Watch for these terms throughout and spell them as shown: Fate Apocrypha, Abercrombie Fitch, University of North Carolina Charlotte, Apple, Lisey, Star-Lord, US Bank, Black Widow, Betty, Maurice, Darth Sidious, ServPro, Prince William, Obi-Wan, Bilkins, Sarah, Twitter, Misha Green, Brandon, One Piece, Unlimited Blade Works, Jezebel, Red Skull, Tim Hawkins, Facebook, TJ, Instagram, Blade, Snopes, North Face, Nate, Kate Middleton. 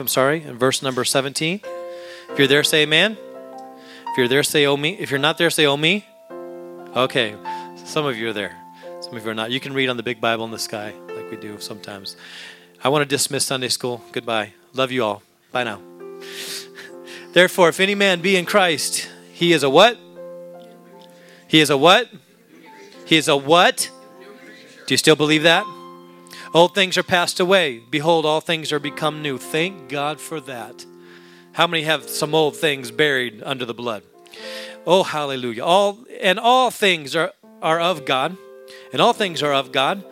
and verse number 17. If you're there, say amen. If you're there, say oh me. If you're not there, say oh me. Okay, some of you are there. Some of you are not. You can read on the big Bible in the sky like we do sometimes. I want to dismiss Sunday school. Goodbye. Love you all. Bye now. Therefore, if any man be in Christ, he is a what? He is a what? He is a what? Do you still believe that? Old things are passed away. Behold, all things are become new. Thank God for that. How many have some old things buried under the blood? Oh, hallelujah. All things are of God, and all things are of God,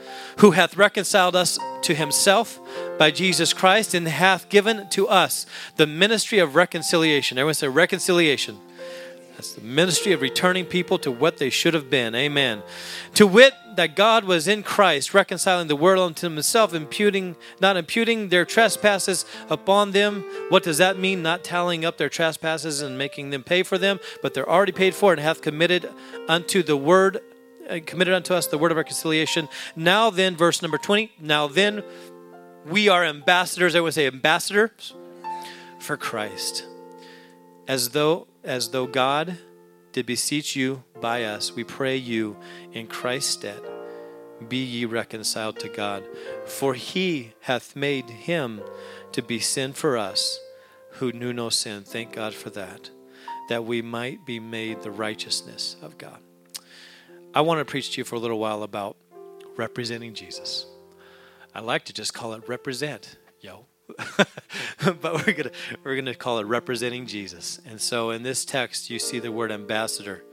who hath reconciled us to himself by Jesus Christ, and hath given to us the ministry of reconciliation. Everyone say reconciliation. That's the ministry of returning people to what they should have been. Amen. To wit, that God was in Christ, reconciling the world unto himself, not imputing their trespasses upon them. What does that mean? Not tallying up their trespasses and making them pay for them, but they're already paid for, and hath committed unto us the word of reconciliation. Now then, verse number 20, now then, we are ambassadors. Everyone say ambassadors for Christ. As though God did beseech you by us, we pray you in Christ's stead, be ye reconciled to God. For he hath made him to be sin for us, who knew no sin. Thank God for that, that we might be made the righteousness of God. I want to preach to you for a little while about representing Jesus. I like to just call it represent, yo. But we're gonna call it representing Jesus. And so in this text, you see the word ambassador.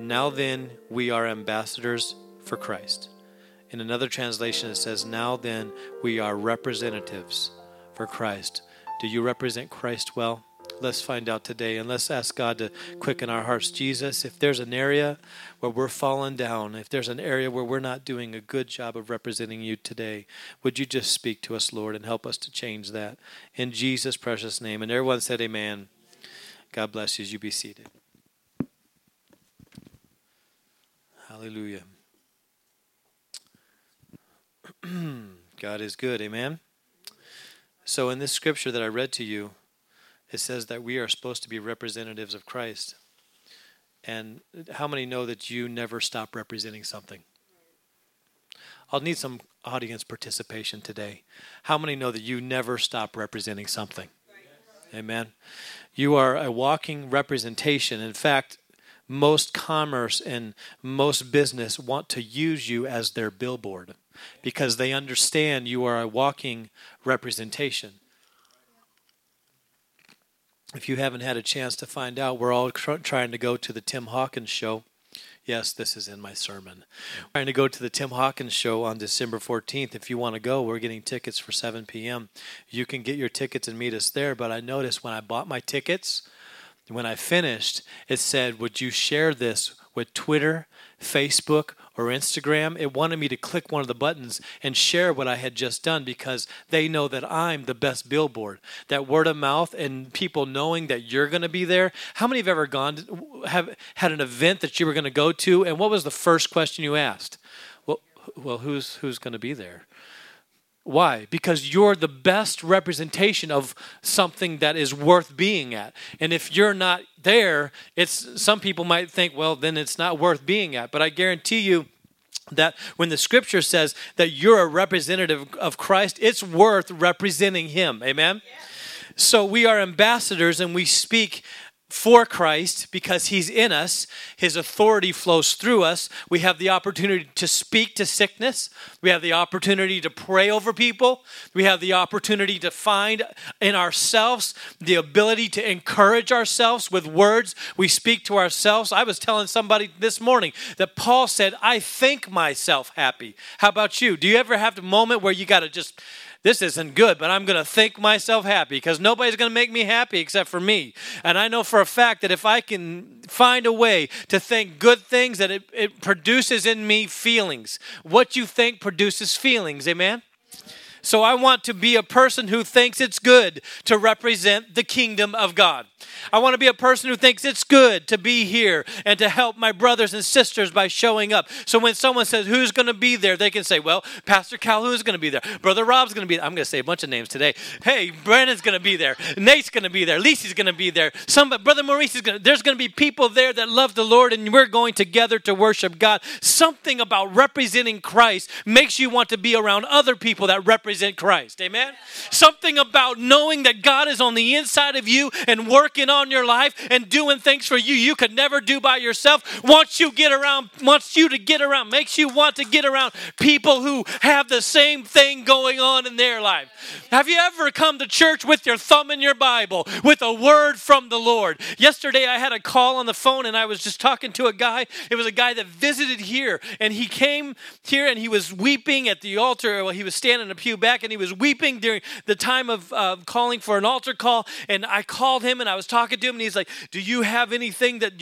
Now then, we are ambassadors for Christ. In another translation, it says, now then, we are representatives for Christ. Do you represent Christ well? Let's find out today, and let's ask God to quicken our hearts. Jesus, if there's an area where we're falling down, if there's an area where we're not doing a good job of representing you today, would you just speak to us, Lord, and help us to change that? In Jesus' precious name. And everyone said amen. God bless you as you be seated. Hallelujah. God is good. Amen. So in this scripture that I read to you, it says that we are supposed to be representatives of Christ. And how many know that you never stop representing something? I'll need some audience participation today. How many know that you never stop representing something? Amen. You are a walking representation. In fact, most commerce and most business want to use you as their billboard because they understand you are a walking representation. If you haven't had a chance to find out, we're all trying to go to the Tim Hawkins show. Yes, this is in my sermon. We're trying to go to the Tim Hawkins show on December 14th. If you want to go, we're getting tickets for 7 p.m. You can get your tickets and meet us there. But I noticed when I bought my tickets, when I finished, it said, would you share this with Twitter, Facebook, or Instagram? It wanted me to click one of the buttons and share what I had just done because they know that I'm the best billboard. That word of mouth and people knowing that you're going to be there. How many have ever had an event that you were going to go to, and what was the first question you asked? Well, who's going to be there? Why? Because you're the best representation of something that is worth being at. And if you're not there, some people might think, well, then it's not worth being at. But I guarantee you that when the scripture says that you're a representative of Christ, it's worth representing him. Amen? Yeah. So we are ambassadors, and we speak for Christ because he's in us. His authority flows through us. We have the opportunity to speak to sickness. We have the opportunity to pray over people. We have the opportunity to find in ourselves the ability to encourage ourselves with words. We speak to ourselves. I was telling somebody this morning that Paul said, I think myself happy. How about you? Do you ever have a moment where you got to just this isn't good, but I'm going to think myself happy because nobody's going to make me happy except for me. And I know for a fact that if I can find a way to think good things, that it produces in me feelings. What you think produces feelings, amen? So I want to be a person who thinks it's good to represent the kingdom of God. I want to be a person who thinks it's good to be here and to help my brothers and sisters by showing up. So when someone says, who's going to be there? They can say, well, Pastor Calhoun's going to be there. Brother Rob's going to be there. I'm going to say a bunch of names today. Hey, Brandon's going to be there. Nate's going to be there. Lisey's going to be there. Somebody, Brother Maurice is going to. There's going to be people there that love the Lord, and we're going together to worship God. Something about representing Christ makes you want to be around other people that represent Christ. Amen? Something about knowing that God is on the inside of you and working on your life and doing things for you you could never do by yourself. Makes you want to get around people who have the same thing going on in their life. Have you ever come to church with your thumb in your Bible, with a word from the Lord? Yesterday I had a call on the phone and I was just talking to a guy. It was a guy that visited here, and he came here and he was weeping at the altar. Well, he was standing in a pew back and he was weeping during the time of calling for an altar call. And I called him and I was talking to him, and he's like, do you have anything that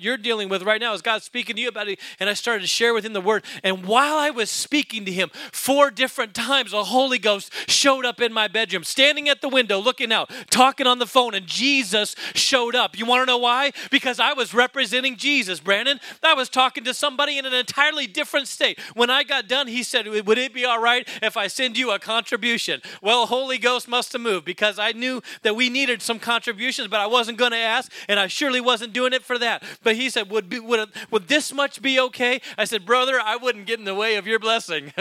you're dealing with right now? Is God speaking to you about it? And I started to share with him the word. And while I was speaking to him, 4 different times, the Holy Ghost showed up in my bedroom, standing at the window, looking out, talking on the phone, and Jesus showed up. You want to know why? Because I was representing Jesus, Brandon. I was talking to somebody in an entirely different state. When I got done, he said, would it be all right if I send you a contribution? Well, Holy Ghost must have moved, because I knew that we needed some contributions, but I wasn't going to ask, and I surely wasn't doing it for that. But he said, would this much be okay? I said, brother, I wouldn't get in the way of your blessing.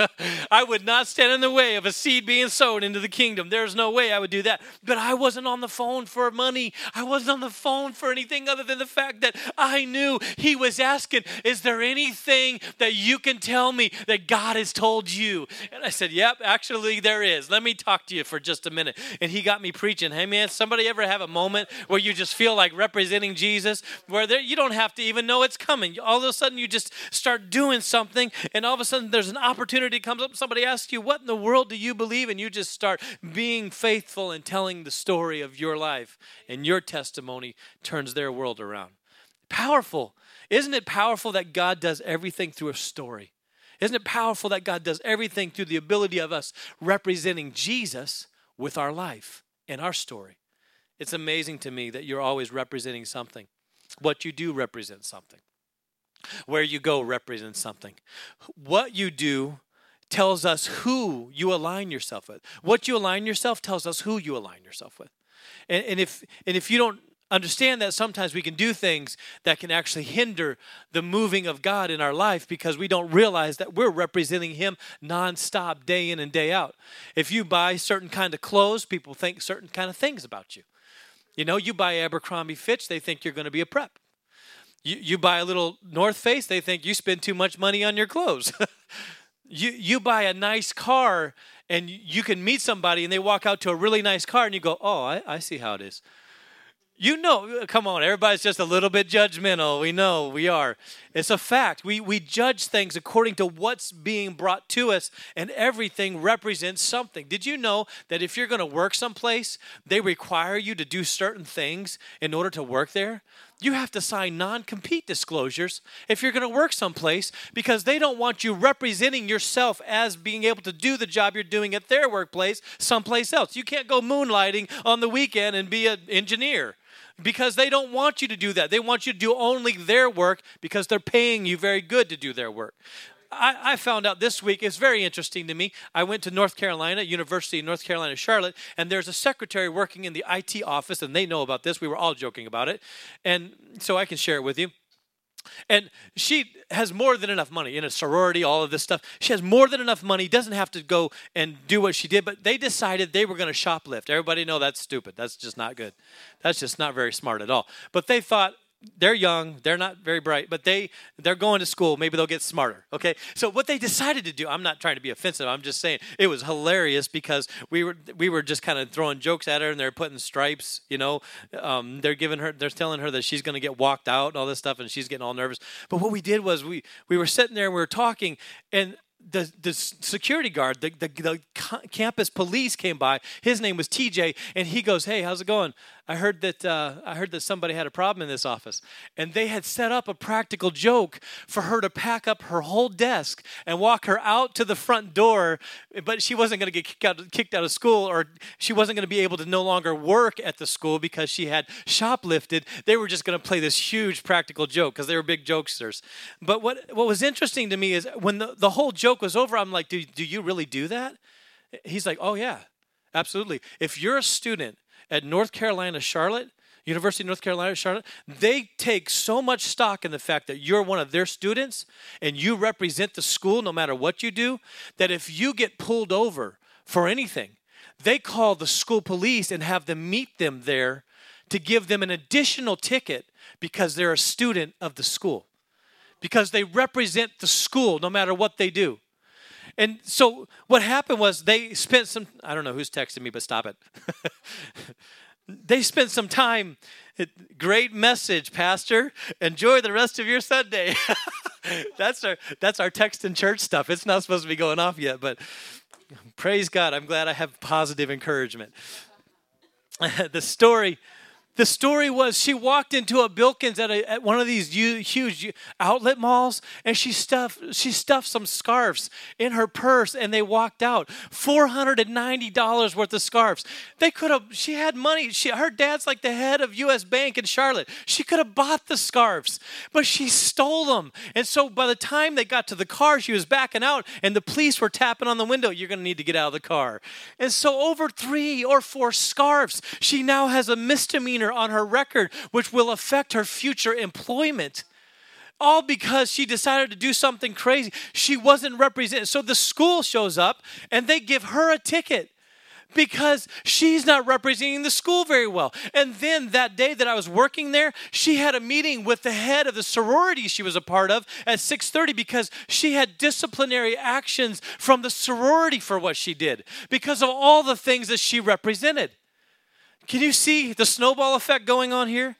I would not stand in the way of a seed being sown into the kingdom. There's no way I would do that. But I wasn't on the phone for money. I wasn't on the phone for anything other than the fact that I knew he was asking, is there anything that you can tell me that God has told you? And I said, yep, actually there is. Let me talk to you for just a minute. And he got me preaching. Hey man, somebody ever have a moment where you just feel like representing Jesus, where you don't have to even know it's coming? All of a sudden you just start doing something, and all of a sudden there's an opportunity comes up. Somebody asks you, what in the world do you believe? And you just start being faithful and telling the story of your life, and your testimony turns their world around. Powerful. Isn't it powerful that God does everything through a story? Isn't it powerful that God does everything through the ability of us representing Jesus with our life and our story? It's amazing to me that you're always representing something. What you do represents something. Where you go represents something. What you do tells us who you align yourself with. What you align yourself tells us who you align yourself with. And if you don't understand that, sometimes we can do things that can actually hinder the moving of God in our life because we don't realize that we're representing him nonstop, day in and day out. If you buy certain kind of clothes, people think certain kind of things about you. You know, you buy Abercrombie Fitch, they think you're going to be a prep. You buy a little North Face, they think you spend too much money on your clothes. You buy a nice car, and you can meet somebody, and they walk out to a really nice car, and you go, oh, I see how it is. You know, come on, everybody's just a little bit judgmental. We know we are. It's a fact. We judge things according to what's being brought to us, and everything represents something. Did you know that if you're going to work someplace, they require you to do certain things in order to work there? You have to sign non-compete disclosures if you're going to work someplace, because they don't want you representing yourself as being able to do the job you're doing at their workplace someplace else. You can't go moonlighting on the weekend and be an engineer, because they don't want you to do that. They want you to do only their work because they're paying you very good to do their work. I found out this week, it's very interesting to me. I went to North Carolina, University of North Carolina Charlotte, and there's a secretary working in the IT office, and they know about this. We were all joking about it, and so I can share it with you. And she has more than enough money in a sorority, all of this stuff. She has more than enough money, doesn't have to go and do what she did, but they decided they were going to shoplift. Everybody know that's stupid. That's just not good. That's just not very smart at all. But they thought, they're young, they're not very bright, but they're going to school. Maybe they'll get smarter, okay? So what they decided to do, I'm not trying to be offensive, I'm just saying it was hilarious because we were just kind of throwing jokes at her, and they're putting stripes, you know. They're telling her that she's going to get walked out and all this stuff, and she's getting all nervous. But what we did was we were sitting there and we were talking, and the security guard, the campus police came by. His name was TJ, and he goes, "Hey, how's it going? I heard that somebody had a problem in this office." And they had set up a practical joke for her to pack up her whole desk and walk her out to the front door, but she wasn't going to get kicked out of school, or she wasn't going to be able to no longer work at the school because she had shoplifted. They were just going to play this huge practical joke because they were big jokesters. But what was interesting to me is when the whole joke was over, I'm like, do you really do that? He's like, "Oh, yeah, absolutely. If you're a student at North Carolina Charlotte, University of North Carolina Charlotte, they take so much stock in the fact that you're one of their students and you represent the school no matter what you do, that if you get pulled over for anything, they call the school police and have them meet them there to give them an additional ticket because they're a student of the school, because they represent the school no matter what they do." And so what happened was they spent some, I don't know who's texting me, but stop it. They spent some time, "Great message, Pastor. Enjoy the rest of your Sunday." That's our text and church stuff. It's not supposed to be going off yet, but praise God. I'm glad I have positive encouragement. The story was she walked into a Bilkins at one of these huge outlet malls, and she stuffed some scarves in her purse, and they walked out. $490 worth of scarves. She had money. Her dad's like the head of US Bank in Charlotte. She could have bought the scarves, but she stole them. And so by the time they got to the car, she was backing out, and the police were tapping on the window. "You're going to need to get out of the car." And so over 3 or 4 scarves, she now has a misdemeanor on her record, which will affect her future employment, all because she decided to do something crazy. She wasn't represented. So the school shows up and they give her a ticket because she's not representing the school very well. And then that day that I was working there, she had a meeting with the head of the sorority she was a part of at 6:30 because she had disciplinary actions from the sorority for what she did because of all the things that she represented. Can you see the snowball effect going on here?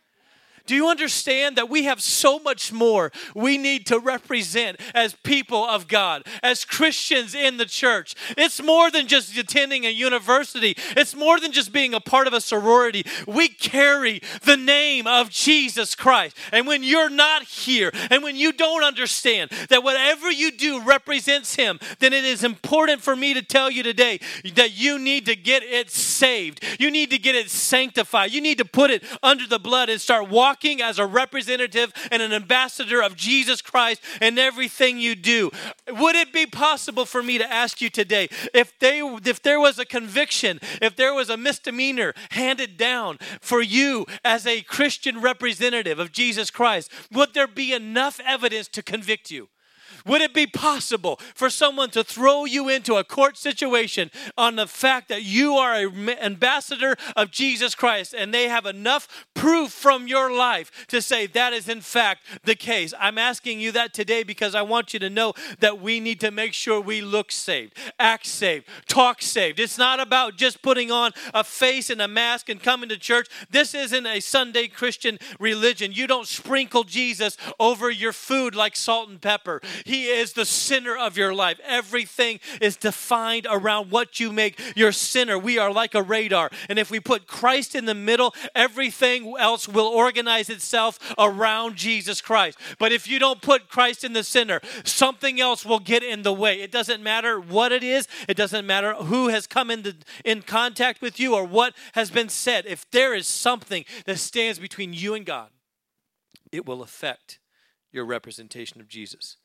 Do you understand that we have so much more we need to represent as people of God, as Christians in the church? It's more than just attending a university. It's more than just being a part of a sorority. We carry the name of Jesus Christ. And when you're not here, and when you don't understand that whatever you do represents Him, then it is important for me to tell you today that you need to get it saved. You need to get it sanctified. You need to put it under the blood and start walking as a representative and an ambassador of Jesus Christ in everything you do. Would it be possible for me to ask you today, if there was a conviction, if there was a misdemeanor handed down for you as a Christian representative of Jesus Christ, would there be enough evidence to convict you? Would it be possible for someone to throw you into a court situation on the fact that you are an ambassador of Jesus Christ and they have enough proof from your life to say that is in fact the case? I'm asking you that today because I want you to know that we need to make sure we look saved, act saved, talk saved. It's not about just putting on a face and a mask and coming to church. This isn't a Sunday Christian religion. You don't sprinkle Jesus over your food like salt and pepper. He is the center of your life. Everything is defined around what you make your center. We are like a radar. And if we put Christ in the middle, everything else will organize itself around Jesus Christ. But if you don't put Christ in the center, something else will get in the way. It doesn't matter what it is. It doesn't matter who has come in contact with you or what has been said. If there is something that stands between you and God, it will affect your representation of Jesus.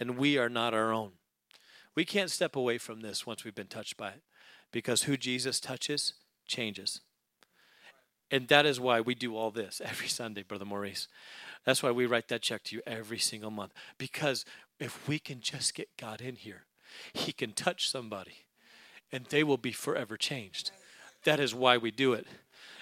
And we are not our own. We can't step away from this once we've been touched by it, because who Jesus touches changes. And that is why we do all this every Sunday, Brother Maurice. That's why we write that check to you every single month, because if we can just get God in here, He can touch somebody, and they will be forever changed. That is why we do it.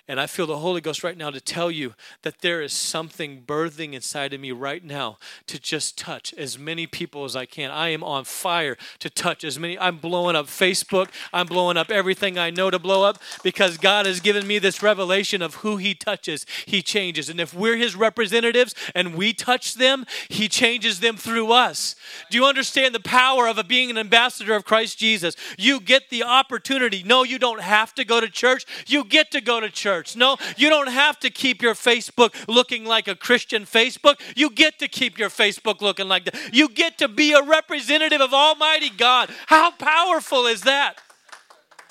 And I feel the Holy Ghost right now to tell you that there is something birthing inside of me right now to just touch as many people as I can. I am on fire to touch as many. I'm blowing up Facebook. I'm blowing up everything I know to blow up because God has given me this revelation of who He touches, He changes. And if we're His representatives and we touch them, He changes them through us. Do you understand the power of being an ambassador of Christ Jesus? You get the opportunity. No, you don't have to go to church. You get to go to church. No, you don't have to keep your Facebook looking like a Christian Facebook. You get to keep your Facebook looking like that. You get to be a representative of Almighty God. How powerful is that?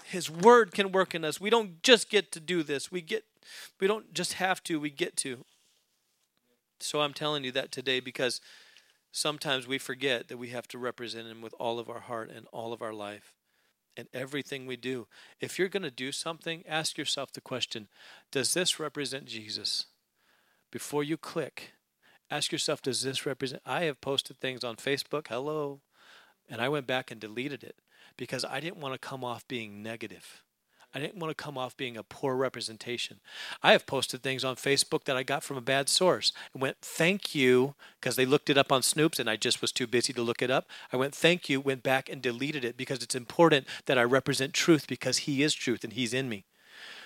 His word can work in us. We don't just get to do this. We don't just have to, we get to. So I'm telling you that today because sometimes we forget that we have to represent Him with all of our heart and all of our life and everything we do. If you're going to do something, ask yourself the question, does this represent Jesus? Before you click, ask yourself, does this represent? I have posted things on Facebook, hello, and I went back and deleted it because I didn't want to come off being negative. I didn't want to come off being a poor representation. I have posted things on Facebook that I got from a bad source and went, thank you, because they looked it up on Snopes and I just was too busy to look it up. I went, thank you, went back and deleted it because it's important that I represent truth because He is truth and He's in me.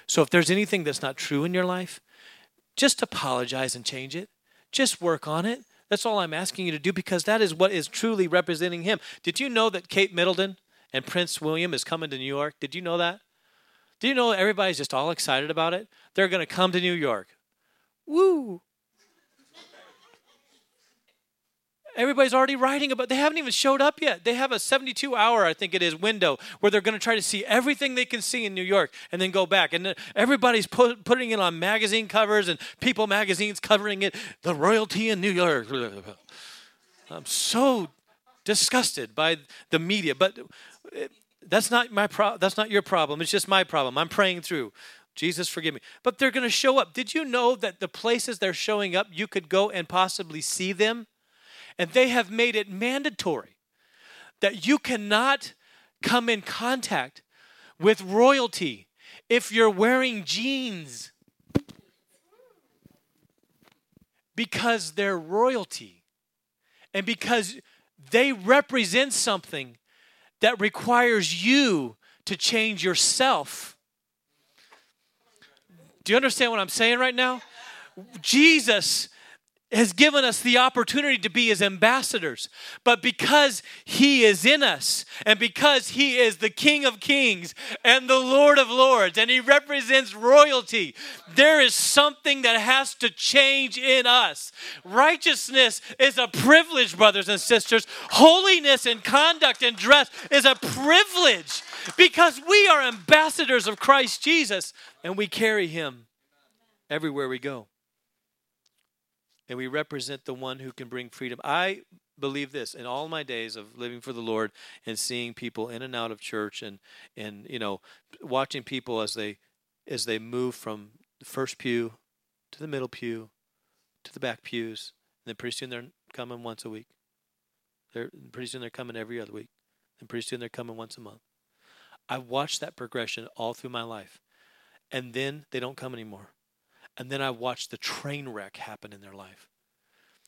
So if there's anything that's not true in your life, just apologize and change it. Just work on it. That's all I'm asking you to do because that is what is truly representing Him. Did you know that Kate Middleton and Prince William is coming to New York? Did you know that? Do you know everybody's just all excited about it? They're going to come to New York. Woo! Everybody's already writing about it. They haven't even showed up yet. They have a 72-hour, I think it is, window where they're going to try to see everything they can see in New York and then go back. And everybody's putting it on magazine covers and People magazine's covering it. The royalty in New York. I'm so disgusted by the media, but... That's not your problem. It's just my problem. I'm praying through. Jesus, forgive me. But they're going to show up. Did you know that the places they're showing up, you could go and possibly see them? And they have made it mandatory that you cannot come in contact with royalty if you're wearing jeans because they're royalty and because they represent something that requires you to change yourself. Do you understand what I'm saying right now? Jesus has given us the opportunity to be His ambassadors. But because He is in us, and because He is the King of Kings and the Lord of Lords, and He represents royalty, there is something that has to change in us. Righteousness is a privilege, brothers and sisters. Holiness and conduct and dress is a privilege because we are ambassadors of Christ Jesus, and we carry Him everywhere we go. And we represent the one who can bring freedom. I believe this in all my days of living for the Lord and seeing people in and out of church and you know, watching people as they move from the first pew to the middle pew to the back pews. And then pretty soon they're coming once a week. Pretty soon they're coming every other week. And pretty soon they're coming once a month. I watched that progression all through my life. And then they don't come anymore. And then I watch the train wreck happen in their life.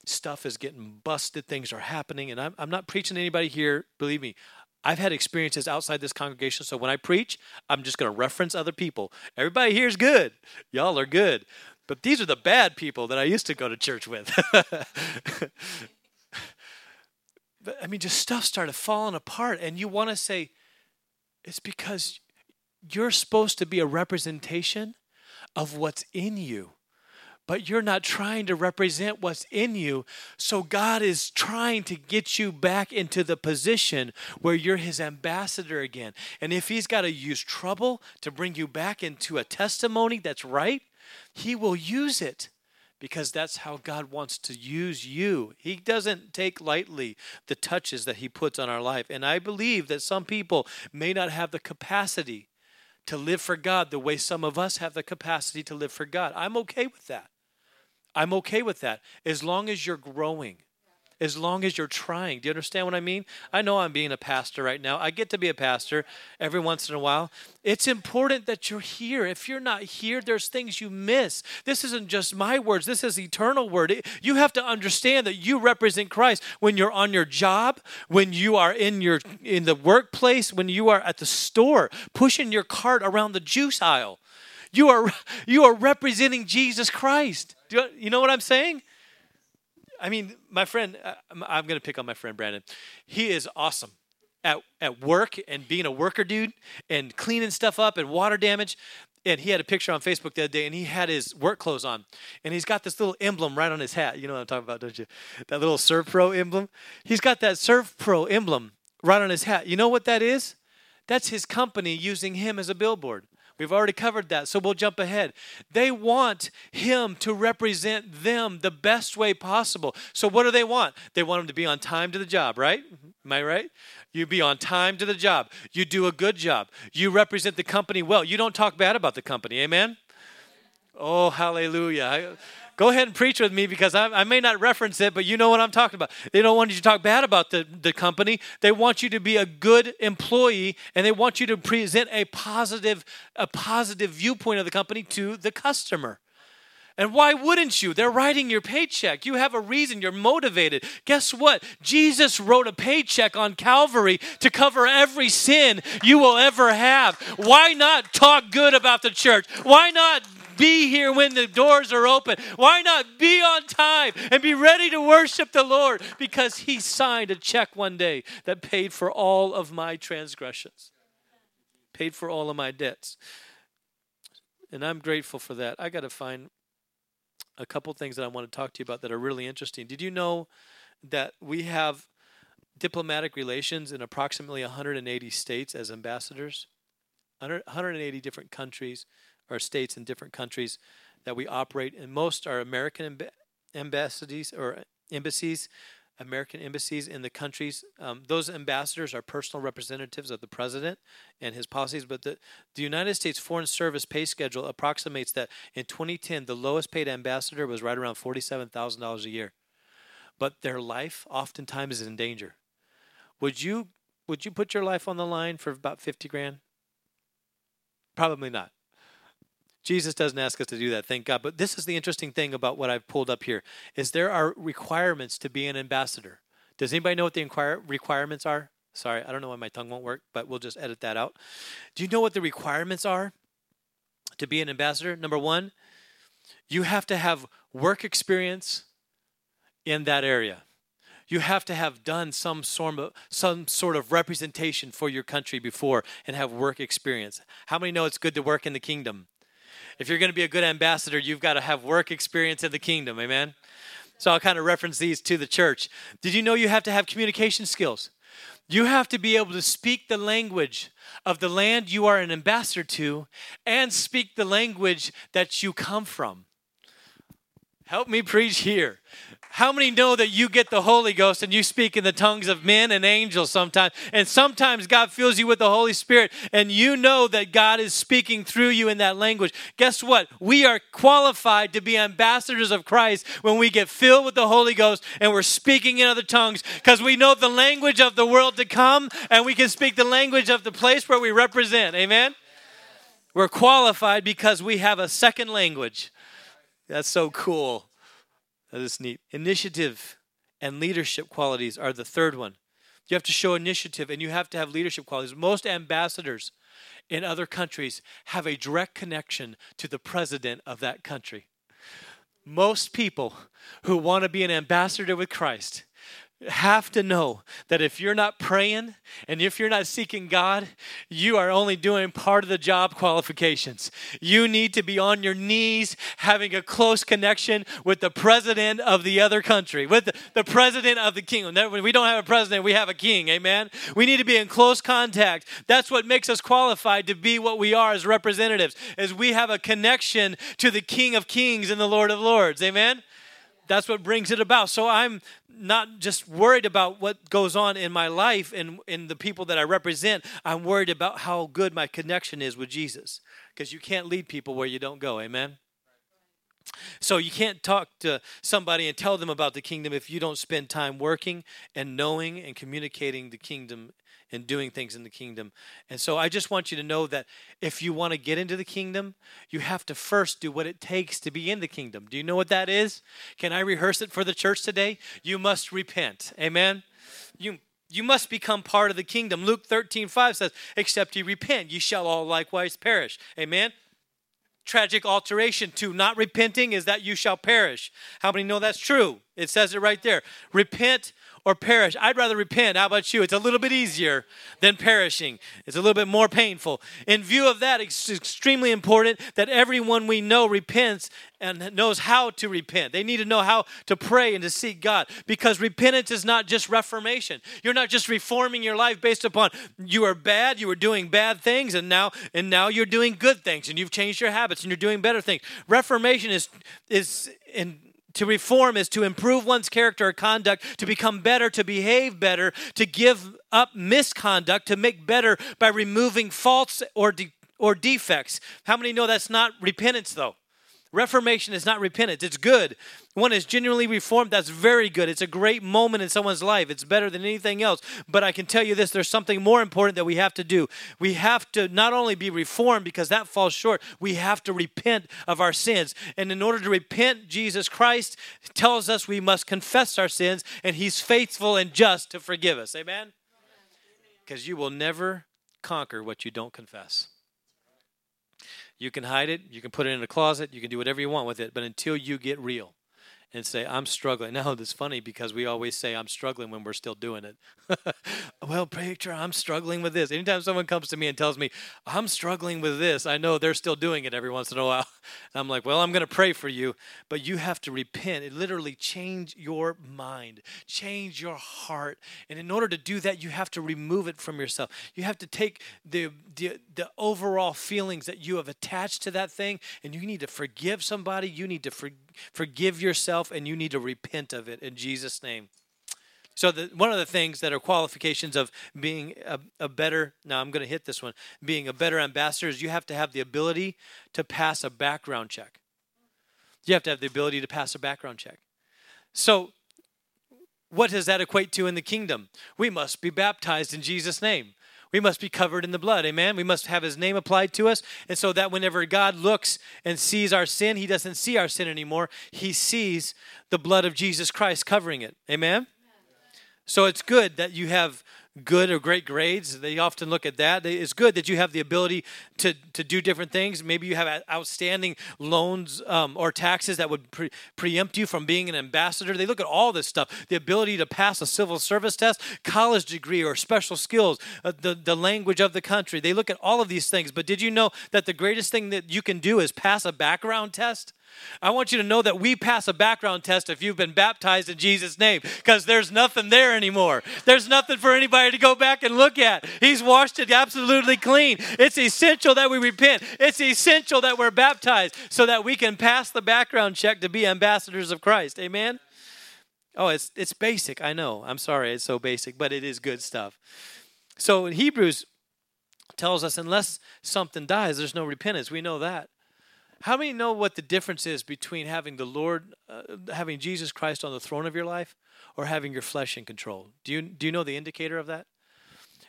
Stuff is getting busted. Things are happening. And I'm not preaching to anybody here. Believe me, I've had experiences outside this congregation. So when I preach, I'm just going to reference other people. Everybody here is good. Y'all are good. But these are the bad people that I used to go to church with. But I mean, just stuff started falling apart. And you want to say, it's because you're supposed to be a representation of what's in you, but you're not trying to represent what's in you. So God is trying to get you back into the position where you're His ambassador again. And if He's got to use trouble to bring you back into a testimony that's right, He will use it because that's how God wants to use you. He doesn't take lightly the touches that He puts on our life. And I believe that some people may not have the capacity to live for God the way some of us have the capacity to live for God. I'm okay with that. As long as you're growing, as long as you're trying. Do you understand what I mean? I know I'm being a pastor right now. I get to be a pastor every once in a while. It's important that you're here. If you're not here, there's things you miss. This isn't just my words. This is eternal word. You have to understand that you represent Christ when you're on your job, when you are in the workplace, when you are at the store, pushing your cart around the juice aisle. You are representing Jesus Christ. You know what I'm saying? I mean, my friend, I'm going to pick on my friend Brandon. He is awesome at work and being a worker dude and cleaning stuff up and water damage. And he had a picture on Facebook the other day, and he had his work clothes on. And he's got this little emblem right on his hat. You know what I'm talking about, don't you? That little ServPro emblem. He's got that ServPro emblem right on his hat. You know what that is? That's his company using him as a billboard. We've already covered that, so we'll jump ahead. They want him to represent them the best way possible. So what do they want? They want him to be on time to the job, right? Am I right? You be on time to the job. You do a good job. You represent the company well. You don't talk bad about the company, amen? Oh, hallelujah. Go ahead and preach with me because I may not reference it, but you know what I'm talking about. They don't want you to talk bad about the company. They want you to be a good employee, and they want you to present a positive viewpoint of the company to the customer. And why wouldn't you? They're writing your paycheck. You have a reason. You're motivated. Guess what? Jesus wrote a paycheck on Calvary to cover every sin you will ever have. Why not talk good about the church? Why not be here when the doors are open? Why not be on time and be ready to worship the Lord? Because he signed a check one day that paid for all of my transgressions, paid for all of my debts. And I'm grateful for that. I got to find a couple things that I want to talk to you about that are really interesting. Did you know that we have diplomatic relations in approximately 180 states as ambassadors? 180 different countries. Our states in different countries that we operate, and most are American embassies, American embassies in the countries. Those ambassadors are personal representatives of the president and his policies, but the United States Foreign Service pay schedule approximates that in 2010, the lowest paid ambassador was right around $47,000 a year. But their life oftentimes is in danger. Would you put your life on the line for about $50,000? Probably not. Jesus doesn't ask us to do that, thank God. But this is the interesting thing about what I've pulled up here, is there are requirements to be an ambassador. Does anybody know what the requirements are? Sorry, I don't know why my tongue won't work, but we'll just edit that out. Do you know what the requirements are to be an ambassador? Number one, you have to have work experience in that area. You have to have done some sort of representation for your country before and have work experience. How many know it's good to work in the kingdom? If you're going to be a good ambassador, you've got to have work experience in the kingdom, amen? So I'll kind of reference these to the church. Did you know you have to have communication skills? You have to be able to speak the language of the land you are an ambassador to and speak the language that you come from. Help me preach here. How many know that you get the Holy Ghost and you speak in the tongues of men and angels sometimes? And sometimes God fills you with the Holy Spirit and you know that God is speaking through you in that language. Guess what? We are qualified to be ambassadors of Christ when we get filled with the Holy Ghost and we're speaking in other tongues because we know the language of the world to come and we can speak the language of the place where we represent. Amen? We're qualified because we have a second language. That's so cool. That is neat. Initiative and leadership qualities are the third one. You have to show initiative and you have to have leadership qualities. Most ambassadors in other countries have a direct connection to the president of that country. Most people who want to be an ambassador with Christ have to know that if you're not praying and if you're not seeking God, you are only doing part of the job qualifications. You need to be on your knees, having a close connection with the president of the other country, with the president of the kingdom. We don't have a president, we have a king, amen? We need to be in close contact. That's what makes us qualified to be what we are as representatives, is we have a connection to the King of Kings and the Lord of Lords, amen? That's what brings it about. So I'm not just worried about what goes on in my life and in the people that I represent. I'm worried about how good my connection is with Jesus. Because you can't lead people where you don't go. Amen? So you can't talk to somebody and tell them about the kingdom if you don't spend time working and knowing and communicating the kingdom and doing things in the kingdom. And so I just want you to know that if you want to get into the kingdom, you have to first do what it takes to be in the kingdom. Do you know what that is? Can I rehearse it for the church today? You must repent. Amen? You must become part of the kingdom. Luke 13:5 says, except ye repent, ye shall all likewise perish. Amen? Tragic alteration to not repenting is that you shall perish. How many know that's true? It says it right there. Repent or perish. I'd rather repent. How about you? It's a little bit easier than perishing. It's a little bit more painful. In view of that, it's extremely important that everyone we know repents and knows how to repent. They need to know how to pray and to seek God, because repentance is not just reformation. You're not just reforming your life based upon you are bad, you were doing bad things, and now you're doing good things, and you've changed your habits, and you're doing better things. Reformation to reform is to improve one's character or conduct, to become better, to behave better, to give up misconduct, to make better by removing faults or defects. How many know that's not repentance, though? Reformation is not repentance. It's good. One is genuinely reformed. That's very good. It's a great moment in someone's life. It's better than anything else. But I can tell you this, there's something more important that we have to do. We have to not only be reformed, because that falls short, we have to repent of our sins. And in order to repent, Jesus Christ tells us we must confess our sins, and he's faithful and just to forgive us. Amen? Because you will never conquer what you don't confess. You can hide it. You can put it in a closet. You can do whatever you want with it. But until you get real and say, I'm struggling. Now, it's funny because we always say, I'm struggling when we're still doing it. Well, preacher, I'm struggling with this. Anytime someone comes to me and tells me, I'm struggling with this, I know they're still doing it every once in a while. I'm like, well, I'm going to pray for you. But you have to repent. It literally change your mind, change your heart. And in order to do that, you have to remove it from yourself. You have to take the overall feelings that you have attached to that thing, and you need to forgive somebody. You need to forgive yourself, and you need to repent of it in Jesus' name. So one of the things that are qualifications of being a better ambassador is you have to have the ability to pass a background check. You have to have the ability to pass a background check. So what does that equate to in the kingdom? We must be baptized in Jesus' name. We must be covered in the blood, amen? We must have his name applied to us, and so that whenever God looks and sees our sin, he doesn't see our sin anymore. He sees the blood of Jesus Christ covering it, amen? So it's good that you have good or great grades. They often look at that. It's good that you have the ability to do different things. Maybe you have outstanding loans or taxes that would preempt you from being an ambassador. They look at all this stuff, the ability to pass a civil service test, college degree or special skills, the language of the country. They look at all of these things. But did you know that the greatest thing that you can do is pass a background test? I want you to know that we pass a background test if you've been baptized in Jesus' name, because there's nothing there anymore. There's nothing for anybody to go back and look at. He's washed it absolutely clean. It's essential that we repent. It's essential that we're baptized so that we can pass the background check to be ambassadors of Christ. Amen? Oh, it's basic. I know. I'm sorry it's so basic, but it is good stuff. So in Hebrews tells us unless something dies, there's no repentance. We know that. How many know what the difference is between having the Lord, having Jesus Christ on the throne of your life, or having your flesh in control? Do you know the indicator of that?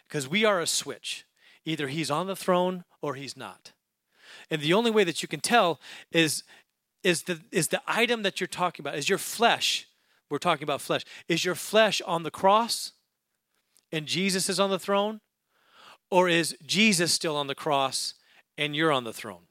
Because we are a switch. Either he's on the throne or he's not. And the only way that you can tell is the item that you're talking about. Is your flesh? We're talking about flesh. Is your flesh on the cross, and Jesus is on the throne, or is Jesus still on the cross, and you're on the throne?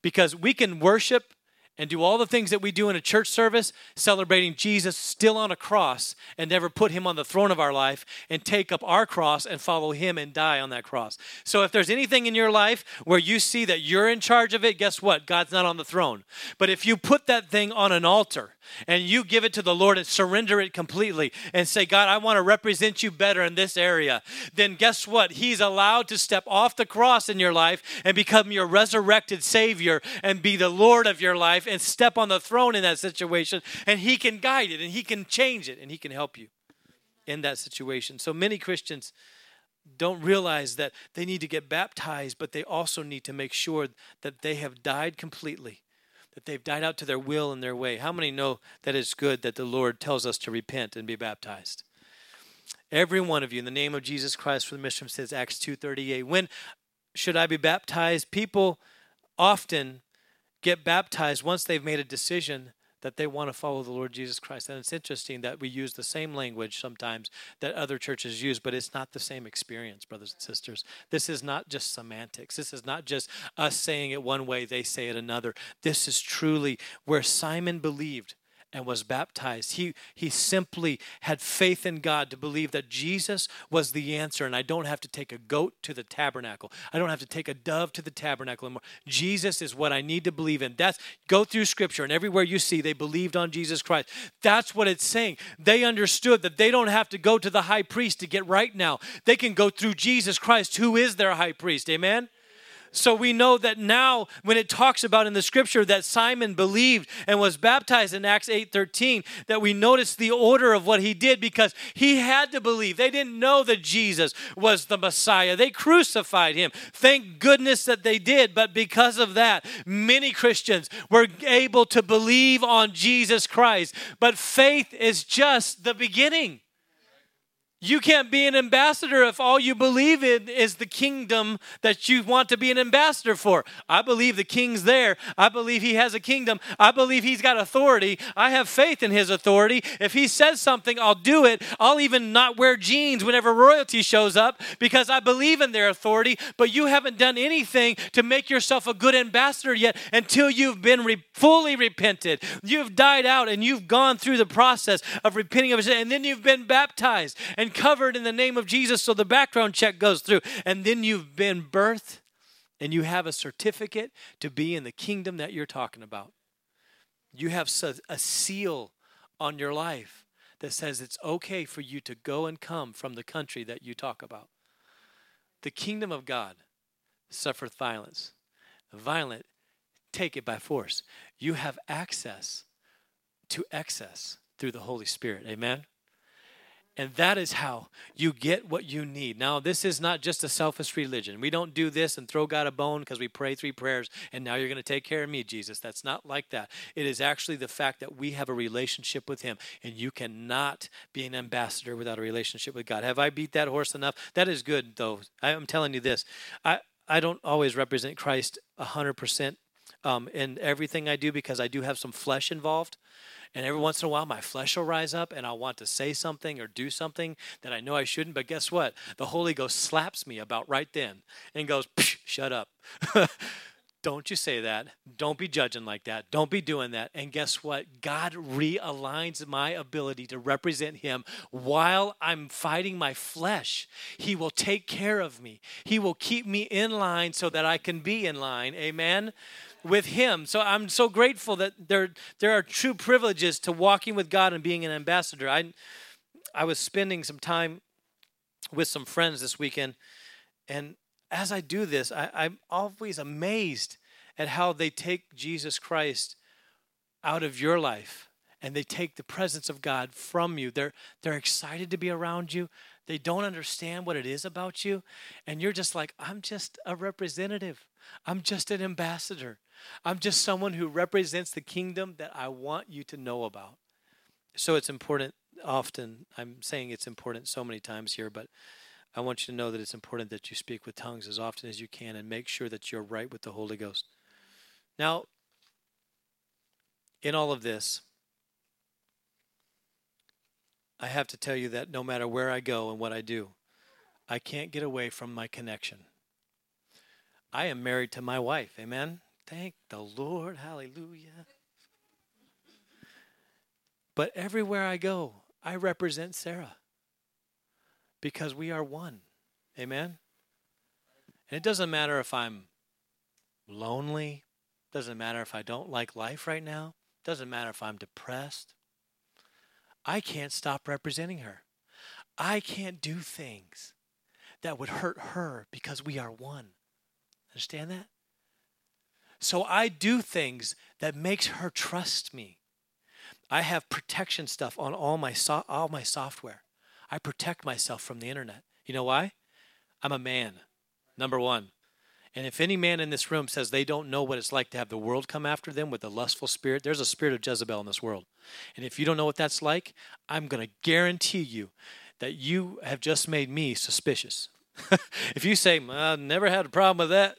Because we can worship and do all the things that we do in a church service, celebrating Jesus still on a cross, and never put him on the throne of our life and take up our cross and follow him and die on that cross. So if there's anything in your life where you see that you're in charge of it, guess what? God's not on the throne. But if you put that thing on an altar and you give it to the Lord and surrender it completely and say, God, I want to represent you better in this area, then guess what? He's allowed to step off the cross in your life and become your resurrected Savior and be the Lord of your life and step on the throne in that situation, and he can guide it, and he can change it, and he can help you in that situation. So many Christians don't realize that they need to get baptized, but they also need to make sure that they have died completely, that they've died out to their will and their way. How many know that it's good that the Lord tells us to repent and be baptized? Every one of you, in the name of Jesus Christ for the mission, says Acts 2:38. When should I be baptized? People often get baptized once they've made a decision that they want to follow the Lord Jesus Christ. And it's interesting that we use the same language sometimes that other churches use, but it's not the same experience, brothers and sisters. This is not just semantics. This is not just us saying it one way, they say it another. This is truly where Simon believed and was baptized. He simply had faith in God to believe that Jesus was the answer, and I don't have to take a goat to the tabernacle. I don't have to take a dove to the tabernacle anymore. Jesus is what I need to believe in. That's, go through Scripture, and everywhere you see they believed on Jesus Christ. That's what it's saying. They understood that they don't have to go to the high priest to get right now. They can go through Jesus Christ, who is their high priest. Amen? So we know that now when it talks about in the Scripture that Simon believed and was baptized in Acts 8:13, that we notice the order of what he did because he had to believe. They didn't know that Jesus was the Messiah. They crucified him. Thank goodness that they did. But because of that, many Christians were able to believe on Jesus Christ. But faith is just the beginning. You can't be an ambassador if all you believe in is the kingdom that you want to be an ambassador for. I believe the king's there. I believe he has a kingdom. I believe he's got authority. I have faith in his authority. If he says something, I'll do it. I'll even not wear jeans whenever royalty shows up because I believe in their authority, but you haven't done anything to make yourself a good ambassador yet until you've been fully repented. You've died out and you've gone through the process of repenting of sin, and then you've been baptized and covered in the name of Jesus, so the background check goes through, and then you've been birthed and you have a certificate to be in the kingdom that you're talking about. You have a seal on your life that says it's okay for you to go and come from the country that you talk about. The kingdom of God suffereth violence. The violent take it by force. You have access to excess through the Holy Spirit. Amen? And that is how you get what you need. Now, this is not just a selfish religion. We don't do this and throw God a bone because we pray three prayers, and now you're going to take care of me, Jesus. That's not like that. It is actually the fact that we have a relationship with him, and you cannot be an ambassador without a relationship with God. Have I beat that horse enough? That is good, though. I'm telling you this. I don't always represent Christ 100% in everything I do because I do have some flesh involved. And every once in a while, my flesh will rise up and I'll want to say something or do something that I know I shouldn't. But guess what? The Holy Ghost slaps me about right then and goes, shut up. Don't you say that. Don't be judging like that. Don't be doing that. And guess what? God realigns my ability to represent him while I'm fighting my flesh. He will take care of me. He will keep me in line so that I can be in line. Amen? With him. So I'm so grateful that there are true privileges to walking with God and being an ambassador. I was spending some time with some friends this weekend, and as I do this, I'm always amazed at how they take Jesus Christ out of your life, and they take the presence of God from you. They're excited to be around you. They don't understand what it is about you, and you're just like, I'm just a representative. I'm just an ambassador. I'm just someone who represents the kingdom that I want you to know about. So it's important often. I'm saying it's important so many times here, but I want you to know that it's important that you speak with tongues as often as you can and make sure that you're right with the Holy Ghost. Now, in all of this, I have to tell you that no matter where I go and what I do, I can't get away from my connection. I am married to my wife, amen? Thank the Lord, hallelujah. But everywhere I go, I represent Sarah because we are one, amen? And it doesn't matter if I'm lonely, doesn't matter if I don't like life right now, doesn't matter if I'm depressed. I can't stop representing her. I can't do things that would hurt her because we are one. Understand that? So I do things that makes her trust me. I have protection stuff on all my software. I protect myself from the internet. You know why? I'm a man, number one. And if any man in this room says they don't know what it's like to have the world come after them with a lustful spirit, there's a spirit of Jezebel in this world. And if you don't know what that's like, I'm going to guarantee you that you have just made me suspicious. If you say, I never had a problem with that,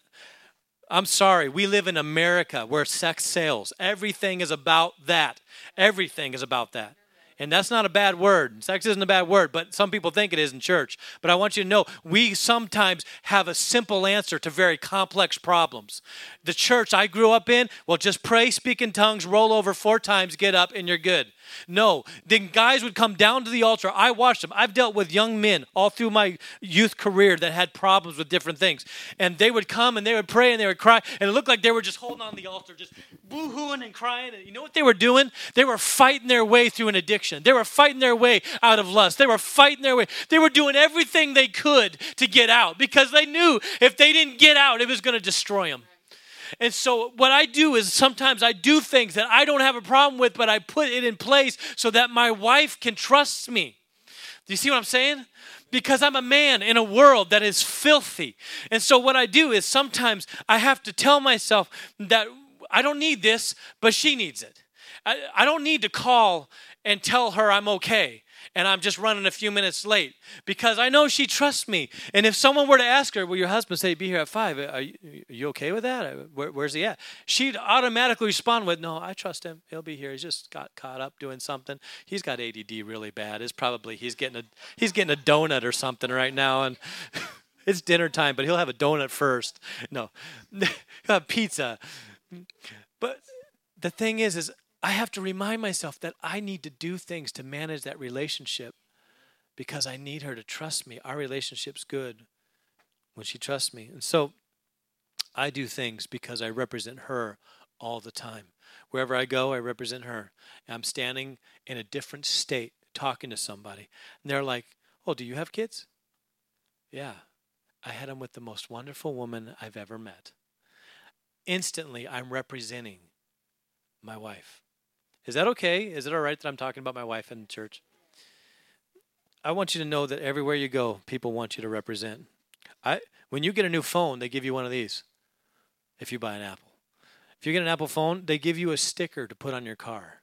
I'm sorry. We live in America where sex sells. Everything is about that. Everything is about that. And that's not a bad word. Sex isn't a bad word, but some people think it is in church. But I want you to know, we sometimes have a simple answer to very complex problems. The church I grew up in, well, just pray, speak in tongues, roll over 4 times, get up, and you're good. No. Then guys would come down to the altar. I watched them. I've dealt with young men all through my youth career that had problems with different things. And they would come, and they would pray, and they would cry. And it looked like they were just holding on the altar, just boo-hooing and crying. And you know what they were doing? They were fighting their way through an addiction. They were fighting their way out of lust. They were fighting their way. They were doing everything they could to get out because they knew if they didn't get out, it was going to destroy them. And so what I do is sometimes I do things that I don't have a problem with, but I put it in place so that my wife can trust me. Do you see what I'm saying? Because I'm a man in a world that is filthy. And so what I do is sometimes I have to tell myself that I don't need this, but she needs it. I don't need to call and tell her I'm okay and I'm just running a few minutes late because I know she trusts me. And if someone were to ask her, will your husband say be here at 5? Are you okay with that? Where's he at? She'd automatically respond with, no, I trust him. He'll be here. He's just got caught up doing something. He's got ADD really bad. It's probably he's getting a donut or something right now, and it's dinner time, but he'll have a donut first. No, he'll have pizza. But the thing is I have to remind myself that I need to do things to manage that relationship because I need her to trust me. Our relationship's good when she trusts me. And so I do things because I represent her all the time. Wherever I go, I represent her. I'm standing in a different state talking to somebody. And they're like, oh, do you have kids? Yeah. I had them with the most wonderful woman I've ever met. Instantly, I'm representing my wife. Is that okay? Is it all right that I'm talking about my wife in church? I want you to know that everywhere you go, people want you to represent. When you get a new phone, they give you one of these if you buy an Apple. If you get an Apple phone, they give you a sticker to put on your car.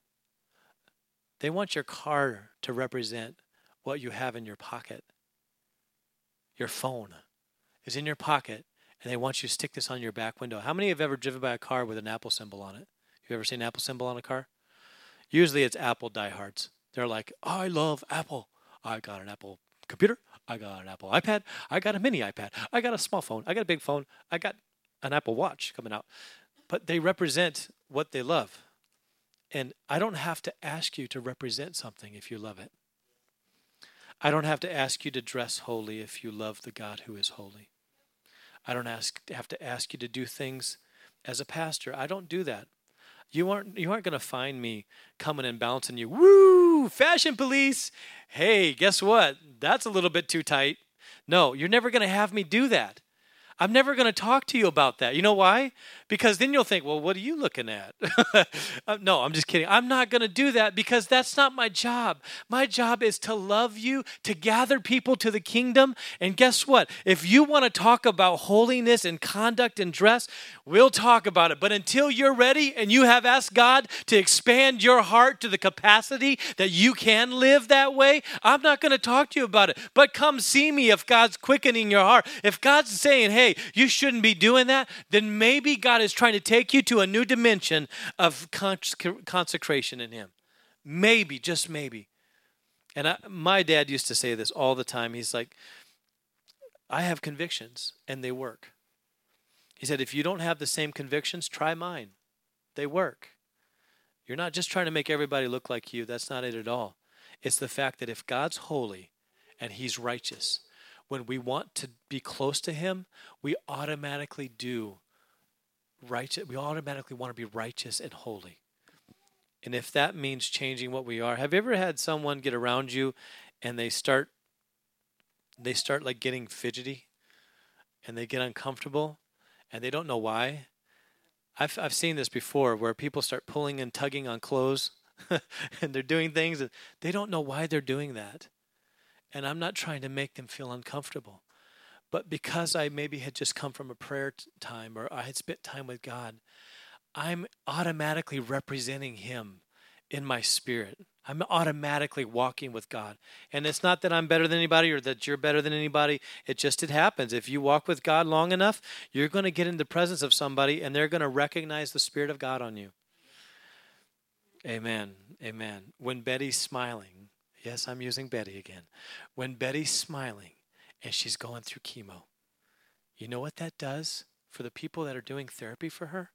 They want your car to represent what you have in your pocket. Your phone is in your pocket, and they want you to stick this on your back window. How many have ever driven by a car with an Apple symbol on it? You ever seen an Apple symbol on a car? Usually it's Apple diehards. They're like, I love Apple. I got an Apple computer. I got an Apple iPad. I got a mini iPad. I got a small phone. I got a big phone. I got an Apple Watch coming out. But they represent what they love. And I don't have to ask you to represent something if you love it. I don't have to ask you to dress holy if you love the God who is holy. I don't have to ask you to do things as a pastor. I don't do that. You aren't going to find me coming and bouncing you. Woo! Fashion police! Hey, guess what? That's a little bit too tight. No, you're never going to have me do that. I'm never going to talk to you about that. You know why? Because then you'll think, well, what are you looking at? No, I'm just kidding. I'm not going to do that because that's not my job. My job is to love you, to gather people to the kingdom. And guess what? If you want to talk about holiness and conduct and dress, we'll talk about it. But until you're ready and you have asked God to expand your heart to the capacity that you can live that way, I'm not going to talk to you about it. But come see me if God's quickening your heart. If God's saying, hey, you shouldn't be doing that, then maybe God is trying to take you to a new dimension of consecration in him. Maybe, just maybe. And my dad used to say this all the time. He's like, I have convictions, and they work. He said, if you don't have the same convictions, try mine. They work. You're not just trying to make everybody look like you. That's not it at all. It's the fact that if God's holy and he's righteous, when we want to be close to him, we automatically do righteous. We automatically want to be righteous and holy. And if that means changing what we are, have you ever had someone get around you and they start like getting fidgety and they get uncomfortable and they don't know why? I've seen this before where people start pulling and tugging on clothes and they're doing things that they don't know why they're doing that. And I'm not trying to make them feel uncomfortable. But because I maybe had just come from a prayer time, or I had spent time with God, I'm automatically representing Him in my spirit. I'm automatically walking with God. And it's not that I'm better than anybody or that you're better than anybody. It just, it happens. If you walk with God long enough, you're going to get in the presence of somebody and they're going to recognize the Spirit of God on you. Amen. Amen. When Betty's smiling, yes, I'm using Betty again. When Betty's smiling and she's going through chemo, you know what that does for the people that are doing therapy for her?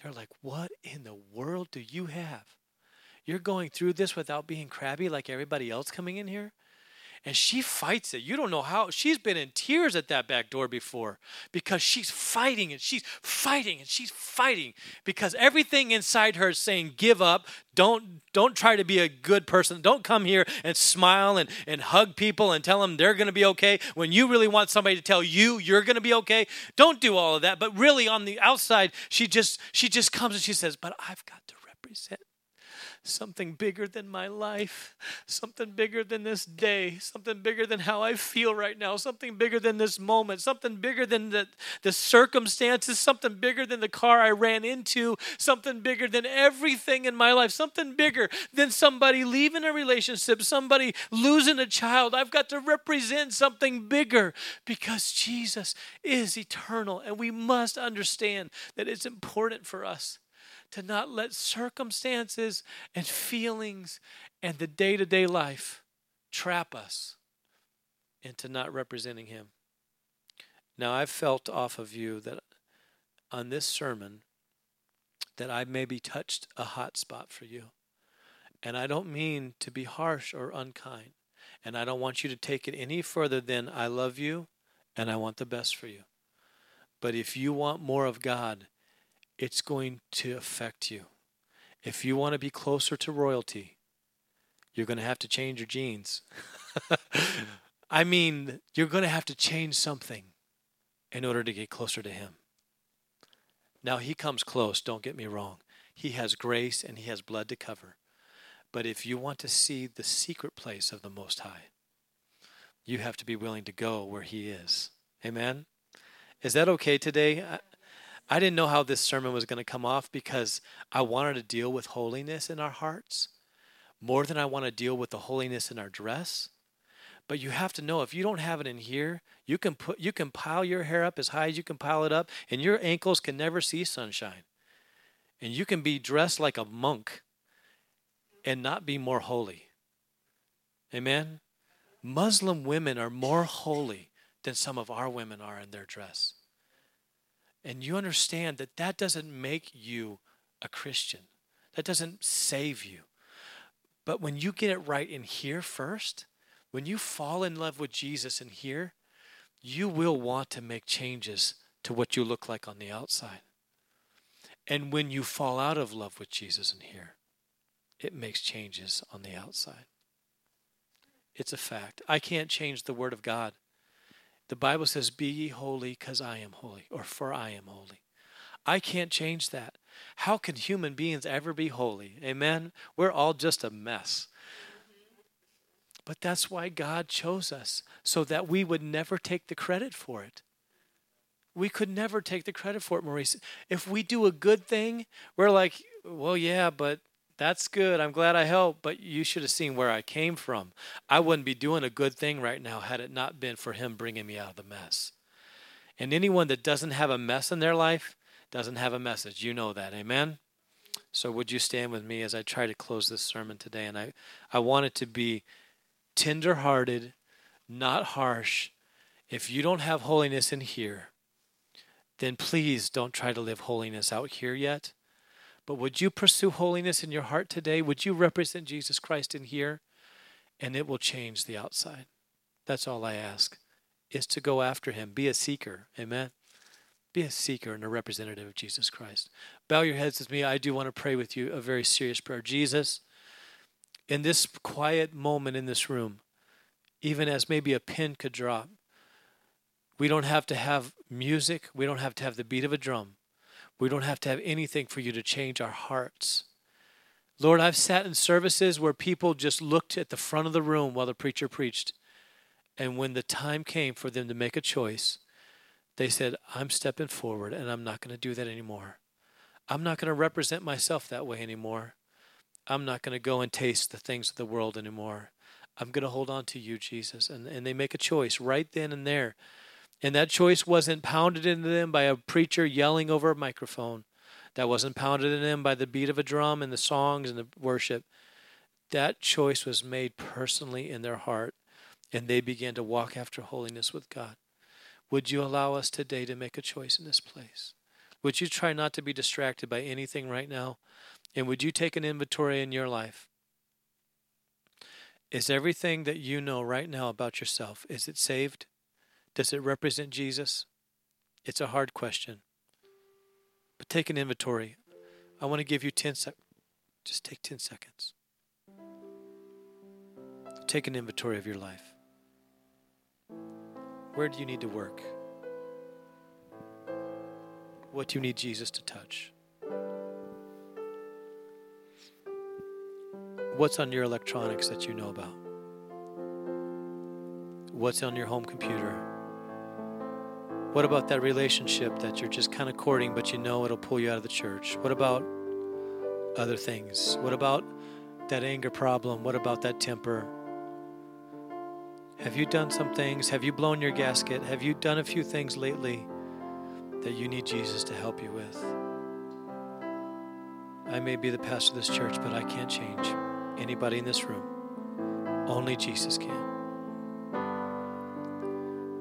They're like, what in the world do you have? You're going through this without being crabby like everybody else coming in here? And she fights it. You don't know how. She's been in tears at that back door before because she's fighting and she's fighting and she's fighting because everything inside her is saying, give up. Don't try to be a good person. Don't come here and smile and hug people and tell them they're going to be okay when you really want somebody to tell you you're going to be okay. Don't do all of that. But really on the outside, she just comes and she says, but I've got to represent something bigger than my life, something bigger than this day, something bigger than how I feel right now, something bigger than this moment, something bigger than the circumstances, something bigger than the car I ran into, something bigger than everything in my life, something bigger than somebody leaving a relationship, somebody losing a child. I've got to represent something bigger because Jesus is eternal, and we must understand that it's important for us to not let circumstances and feelings and the day-to-day life trap us into not representing Him. Now, I've felt off of you that on this sermon that I maybe touched a hot spot for you. And I don't mean to be harsh or unkind. And I don't want you to take it any further than I love you and I want the best for you. But if you want more of God, it's going to affect you. If you want to be closer to royalty, you're going to have to change your genes. I mean, you're going to have to change something in order to get closer to Him. Now, He comes close, don't get me wrong. He has grace and He has blood to cover. But if you want to see the secret place of the Most High, you have to be willing to go where He is. Amen? Is that okay today? I didn't know how this sermon was going to come off because I wanted to deal with holiness in our hearts more than I want to deal with the holiness in our dress. But you have to know if you don't have it in here, you can pile your hair up as high as you can pile it up, and your ankles can never see sunshine. And you can be dressed like a monk and not be more holy. Amen? Muslim women are more holy than some of our women are in their dress. And you understand that that doesn't make you a Christian. That doesn't save you. But when you get it right in here first, when you fall in love with Jesus in here, you will want to make changes to what you look like on the outside. And when you fall out of love with Jesus in here, it makes changes on the outside. It's a fact. I can't change the Word of God. The Bible says, be ye holy because I am holy, or for I am holy. I can't change that. How can human beings ever be holy? Amen? We're all just a mess. But that's why God chose us, so that we would never take the credit for it. We could never take the credit for it, Maurice. If we do a good thing, we're like, well, yeah, but that's good. I'm glad I helped, but you should have seen where I came from. I wouldn't be doing a good thing right now had it not been for Him bringing me out of the mess. And anyone that doesn't have a mess in their life doesn't have a message. You know that. Amen? So would you stand with me as I try to close this sermon today? And I want it to be tender-hearted, not harsh. If you don't have holiness in here, then please don't try to live holiness out here yet. But would you pursue holiness in your heart today? Would you represent Jesus Christ in here? And it will change the outside. That's all I ask, is to go after Him. Be a seeker. Amen? Be a seeker and a representative of Jesus Christ. Bow your heads with me. I do want to pray with you a very serious prayer. Jesus, in this quiet moment in this room, even as maybe a pin could drop, we don't have to have music. We don't have to have the beat of a drum. We don't have to have anything for You to change our hearts. Lord, I've sat in services where people just looked at the front of the room while the preacher preached, And when the time came for them to make a choice, they said, I'm stepping forward and I'm not going to do that anymore. I'm not going to represent myself that way anymore. I'm not going to go and taste the things of the world anymore. I'm going to hold on to you, Jesus. And they make a choice right then and there. And that choice wasn't pounded into them by a preacher yelling over a microphone. That wasn't pounded into them by the beat of a drum and the songs and the worship. That choice was made personally in their heart, and they began to walk after holiness with God. Would you allow us today to make a choice in this place? Would you try not to be distracted by anything right now? And would you take an inventory in your life? Is everything that you know right now about yourself, is it saved? Does it represent Jesus? It's a hard question. But take an inventory. I want to give you 10 seconds. Just take 10 seconds. Take an inventory of your life. Where do you need to work? What do you need Jesus to touch? What's on your electronics that you know about? What's on your home computer? What about that relationship that you're just kind of courting, but you know it'll pull you out of the church? What about other things? What about that anger problem? What about that temper? Have you done some things? Have you blown your gasket? Have you done a few things lately that you need Jesus to help you with? I may be the pastor of this church, but I can't change anybody in this room. Only Jesus can.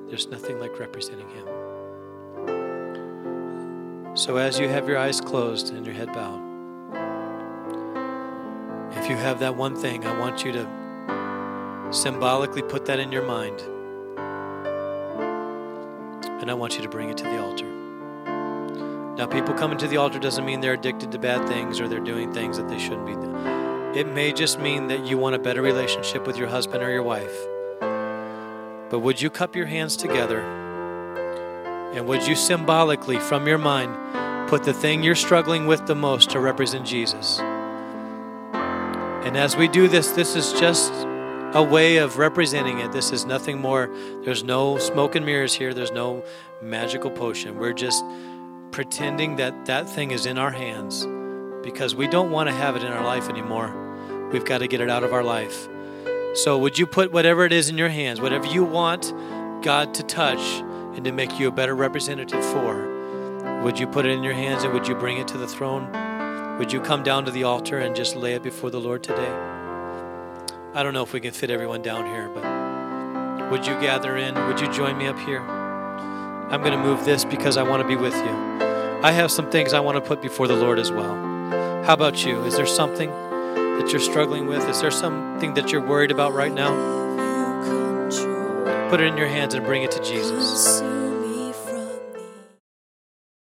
There's nothing like representing Him. So as you have your eyes closed and your head bowed, if you have that one thing, I want you to symbolically put that in your mind. And I want you to bring it to the altar. Now, people coming to the altar doesn't mean they're addicted to bad things or they're doing things that they shouldn't be doing. It may just mean that you want a better relationship with your husband or your wife. But would you cup your hands together, and would you symbolically, from your mind, put the thing you're struggling with the most to represent Jesus? And as we do this, this is just a way of representing it. This is nothing more. There's no smoke and mirrors here. There's no magical potion. We're just pretending that that thing is in our hands because we don't want to have it in our life anymore. We've got to get it out of our life. So would you put whatever it is in your hands, whatever you want God to touch and to make you a better representative for, would you put it in your hands and would you bring it to the throne? Would you come down to the altar and just lay it before the Lord today? I don't know if we can fit everyone down here, but would you gather in? Would you join me up here? I'm going to move this because I want to be with you. I have some things I want to put before the Lord as well. How about you? Is there something that you're struggling with? Is there something that you're worried about right now? Put it in your hands and bring it to Jesus.